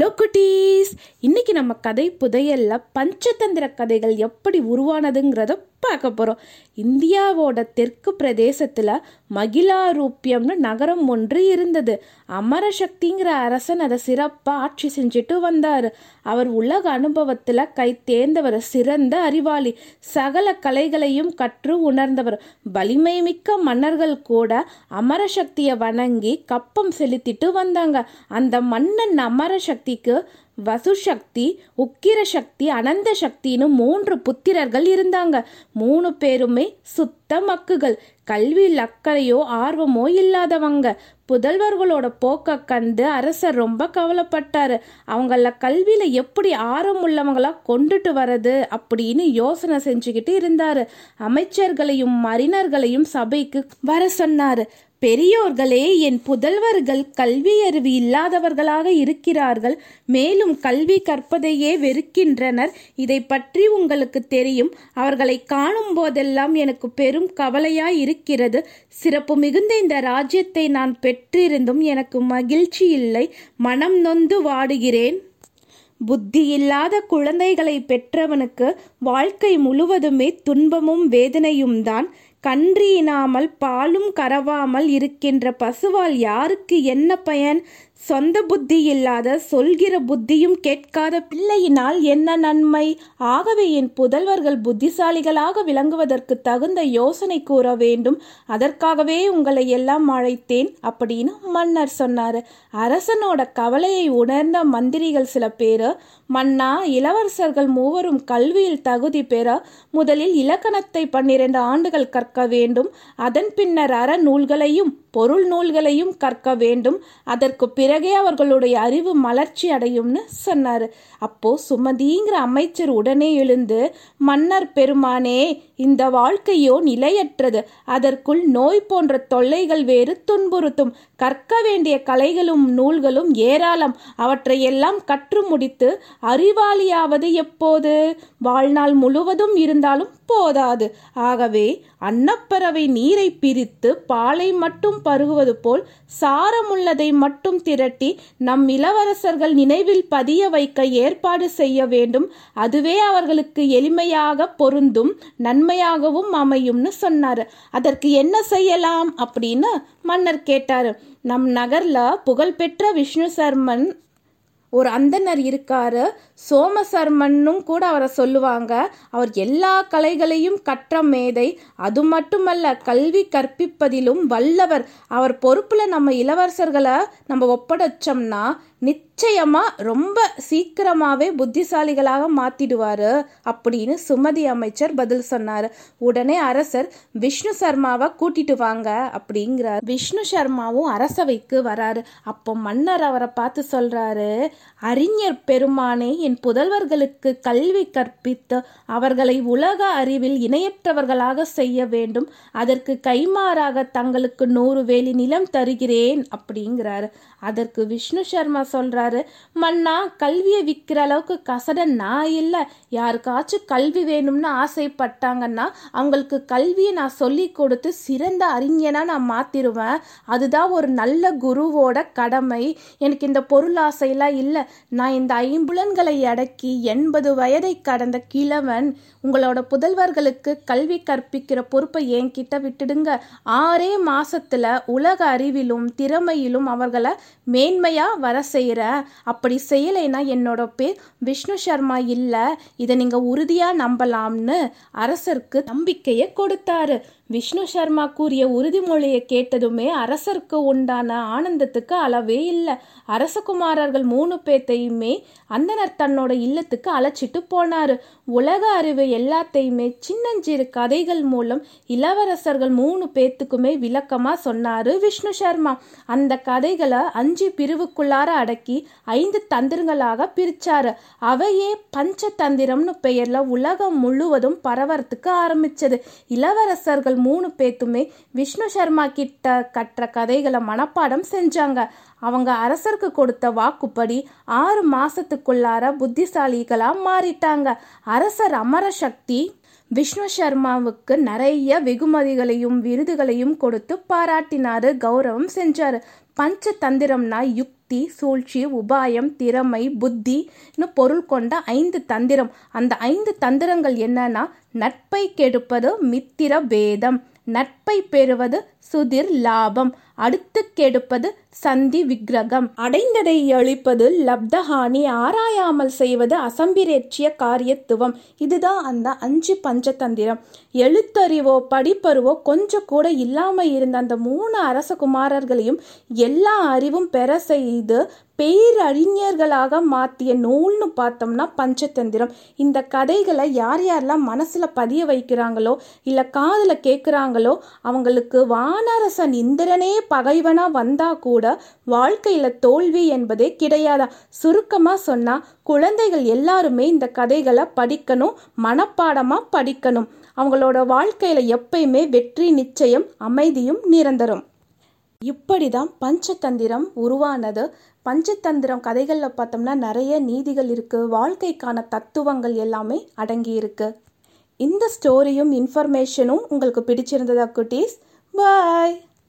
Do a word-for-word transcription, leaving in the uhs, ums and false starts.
Hello குட்டீஸ், இன்னைக்கு நம்ம கதை புதையல்ல பஞ்சதந்திர கதைகள் எப்படி உருவானதுங்கிறத பார்க்க போகிறோம். இந்தியாவோட தெற்கு பிரதேசத்தில் மகிழாரூப்பியம்னு நகரம் ஒன்று இருந்தது. அமர சக்திங்கிற அரசன் அதை சிறப்பாக ஆட்சி செஞ்சுட்டு வந்தார். அவர் உலக அனுபவத்தில் கை தேர்ந்தவர், சிறந்த அறிவாளி, சகல கலைகளையும் கற்று உணர்ந்தவர். வலிமை மிக்க மன்னர்கள் கூட அமர சக்தியை வணங்கி கப்பம் செலுத்திட்டு வந்தாங்க. அந்த மன்னன் அமர சக்திக்கு வசுசக்தி, உக்கிர சக்தி, அனந்த சக்தின்னு மூன்று புத்திரர்கள் இருந்தாங்க. மூணு பேருமே சுத்த மக்குகள், கல்வியில் அக்கறையோ ஆர்வமோ இல்லாதவங்க. புதல்வர்களோட போக்க கண்டு அரசர் ரொம்ப கவலைப்பட்டாரு. அவங்கள கல்வியில எப்படி ஆர்வம் உள்ளவங்களா கொண்டுட்டு வர்றது அப்படின்னு யோசனை செஞ்சுக்கிட்டு இருந்தாரு. அமைச்சர்களையும் மரினர்களையும் சபைக்கு வர சொன்னாரு. பெரியோர்களே, என் புதல்வர்கள் கல்வியறிவு இல்லாதவர்களாக இருக்கிறார்கள், மேலும் கல்வி கற்பதையே வெறுக்கின்றனர். இதை பற்றி உங்களுக்கு தெரியும். அவர்களை காணும் போதெல்லாம் எனக்கு பெரும் கவலையாய் இருக்கிறது. சிறப்பு மிகுந்த இந்த ராஜ்யத்தை நான் பெற்றிருந்தும் எனக்கு மகிழ்ச்சி இல்லை, மனம் நொந்து வாடுகிறேன். புத்தி இல்லாத குழந்தைகளை பெற்றவனுக்கு வாழ்க்கை முழுவதுமே துன்பமும் வேதனையும் தான். கன்று இனாமல் பாலும் கறவாமல் இருக்கின்ற பசுவால் யாருக்கு என்ன பயன்? சொந்த புத்தி இல்லாத, சொல்கிற புத்தியும் கேட்காத பிள்ளையினால் என்ன நன்மை? ஆகவே என் புதல்வர்கள் புத்திசாலிகளாக விளங்குவதற்கு தகுந்த யோசனை கூற வேண்டும். அதற்காகவே உங்களை எல்லாம் அழைத்தேன் அப்படின்னு மன்னர் சொன்னார். அரசனோட கவலையை உணர்ந்த மந்திரிகள் சில பேர், மன்னா, இளவரசர்கள் மூவரும் கல்வியில் தகுதி பெற முதலில் இலக்கணத்தை பன்னிரண்டு ஆண்டுகள் கற்க வேண்டும். அதன் பின்னர் அற நூல்களையும் பொருள் நூல்களையும் கற்க வேண்டும். அதற்கு பிறகே அவர்களுடைய அறிவு மலர்ச்சி அடையும்னு சொன்னார். அப்போ சுமதிங்கிற அமைச்சர் உடனே எழுந்து, மன்னர் பெருமானே, இந்த வாழ்க்கையோ நிலையற்றது. அதற்குள் நோய் போன்ற தொல்லைகள் வேறு துன்புறுத்தும். கற்க வேண்டிய கலைகளும் நூல்களும் ஏராளம். அவற்றையெல்லாம் கற்று முடித்து அறிவாளியாவது எப்போது? வாழ்நாள் முழுவதும் இருந்தாலும் போதாது. ஆகவே அன்னப்பறவை நீரை பிரித்து பாலை மட்டும் பருகுவது போல் சாரமுள்ளதை மட்டும் திரட்டி நம் இளவரசர்கள் நினைவில் பதிய வைக்க ஏற்பாடு செய்ய வேண்டும். அதுவே அவர்களுக்கு எளிமையாக பொருந்தும், நன்மையாகவும் அமையும்னு சொன்னார். அதற்கு என்ன செய்யலாம் அப்படின்னு மன்னர் கேட்டார். நம் நகரில் புகழ்பெற்ற விஷ்ணுசர்மன் ஒரு அந்தனர் இருக்காரு. சோமசர்மன்னும் கூட அவரை சொல்லுவாங்க. அவர் எல்லா கலைகளையும் கற்ற மேதை, அது மட்டுமல்ல கல்வி கற்பிப்பதிலும் வல்லவர். அவர் பொறுப்புல நம்ம இளவரசர்களை நம்ம ஒப்படைச்சோம்னா நிச்சயமா ரொம்ப சீக்கிரமாவே புத்திசாலிகளாக மாத்திடுவாரு அப்படின்னு சுமதி அமைச்சர் பதில் சொன்னாரு. உடனே அரசர், விஷ்ணு சர்மாவை கூட்டிட்டு வாங்க அப்படிங்கிறார். விஷ்ணு சர்மாவும் அரசவைக்கு வராரு. அப்போ மன்னர் அவரை பார்த்து சொல்றாரு, அறிஞர் பெருமானே, என் புதல்வர்களுக்கு கல்வி கற்பித்து அவர்களை உலக அறிவில் இணையற்றவர்களாக செய்ய வேண்டும். அதற்கு கைமாறாக தங்களுக்கு நூறு வேலி நிலம் தருகிறேன் அப்படிங்கிறாரு. அதற்கு விஷ்ணு சர்மா சொல்றாரு, மன்னா, கல்வியை விற்கிற அளவுக்கு கசட நான் இல்லை. யாருக்காச்சும் கல்வி வேணும்னு ஆசைப்பட்டாங்கன்னா அவங்களுக்கு கல்வியை நான் சொல்லி கொடுத்து சிறந்த அறிஞனா நான் மாத்திருவேன். அதுதான் ஒரு நல்ல குருவோட கடமை. எனக்கு இந்த பொருள் ஆசையெல்லாம் இல்லை. நான் இந்த ஐம்புலன்களை அடக்கி எண்பது வயதை கடந்த கிழவன். உங்களோட புதல்வர்களுக்கு கல்வி கற்பிக்கிற பொறுப்பை என்கிட்ட விட்டுடுங்க. ஆறே மாசத்துல உலக அறிவிலும் திறமையிலும் அவர்களை மேன்மையா வர செய்யற. அப்படி செய்யலைன்னா என்னோட பேர் விஷ்ணு சர்மா இல்லை, இதை நீங்க உறுதியா நம்பலாம்னு அரசருக்கு நம்பிக்கையை கொடுத்தாரு. விஷ்ணு சர்மா கூறிய உறுதிமொழியை கேட்டதுமே அரசருக்கு உண்டான ஆனந்தத்துக்கு அளவே இல்லை. அரசகுமாரர்கள் மூணு பேத்தையுமே அந்தனர் தன்னோட இல்லத்துக்கு அழைச்சிட்டு போனாரு. உலக அறிவு எல்லாத்தையுமே சின்னஞ்சிறு கதைகள் மூலம் இளவரசர்கள் மூணு பேத்துக்குமே விளக்கமா சொன்னாரு விஷ்ணு சர்மா. அந்த கதைகளை அஞ்சு பிரிவுக்குள்ளார அடக்கி ஐந்து தந்திரங்களாக பிரிச்சாரு. அவையே பஞ்சதந்திரம்னு பெயர்ல உலகம் முழுவதும் பரவறதுக்கு ஆரம்பிச்சது. இளவரசர்கள் மூணு பேத்துமே விஷ்ணு சர்மா கிட்ட கற்ற கதைகளை மனப்பாடம் செஞ்சாங்க. அவங்க அரசருக்கு கொடுத்த வாக்குப்படி ஆறு மாசத்துக்குள்ளார புத்திசாலிகளா மாறிட்டாங்க. அரசர் அமர சக்தி விஷ்ணு சர்மாவுக்கு நிறைய வெகுமதிகளையும் விருதுகளையும் கொடுத்து பாராட்டினார், கௌரவம் செஞ்சார். பஞ்சதந்திரம்னா யுக்தி, சூழ்ச்சி, உபாயம், திறமை, புத்தின்னு பொருள் கொண்ட ஐந்து தந்திரம். அந்த ஐந்து தந்திரங்கள் என்னன்னா, நட்பை கெடுப்பது மித்திர பேதம், நட்பை பெறுவது சுதிர் லாபம், அடுத்து கெடுப்பது சந்தி விக்கிரகம், அடைந்ததை அழிப்பது லப்தஹானி, ஆராயாமல் செய்வது அசம்பிரேட்சிய காரியத்துவம். இதுதான் அந்த அஞ்சு பஞ்சதந்திரம். எழுத்தறிவோ படிப்பறிவோ கொஞ்சம் கூட இல்லாமல் இருந்த அந்த மூணு அரசகுமாரர்களையும் எல்லா அறிவும் பெற செய்து பேரறிஞர்களாக மாற்றிய நூல்னு பார்த்தோம்னா பஞ்சதந்திரம். இந்த கதைகளை யார் யாரெல்லாம் மனசில் பதிய வைக்கிறாங்களோ இல்லை காதில் கேட்குறாங்களோ அவங்களுக்கு வானரசன் இந்திரனே பகைவனா வந்தால் கூட வாழ்க்கையில் தோல்வி என்பதே கிடையாதா. சுருக்கமாக சொன்னால், குழந்தைகள் எல்லாருமே இந்த கதைகளை படிக்கணும், மனப்பாடமாக படிக்கணும். அவங்களோட வாழ்க்கையில் எப்பயுமே வெற்றி நிச்சயம், அமைதியும் நிரந்தரம். இப்படி தான் பஞ்சதந்திரம் உருவானது. பஞ்சதந்திரம் கதைகளில் பார்த்தோம்னா நிறைய நீதிகள் இருக்குது, வாழ்க்கைக்கான தத்துவங்கள் எல்லாமே அடங்கி இருக்குது. இந்த ஸ்டோரியும் இன்ஃபர்மேஷனும் உங்களுக்கு பிடிச்சிருந்ததா குட்டீஸ்? பாய்.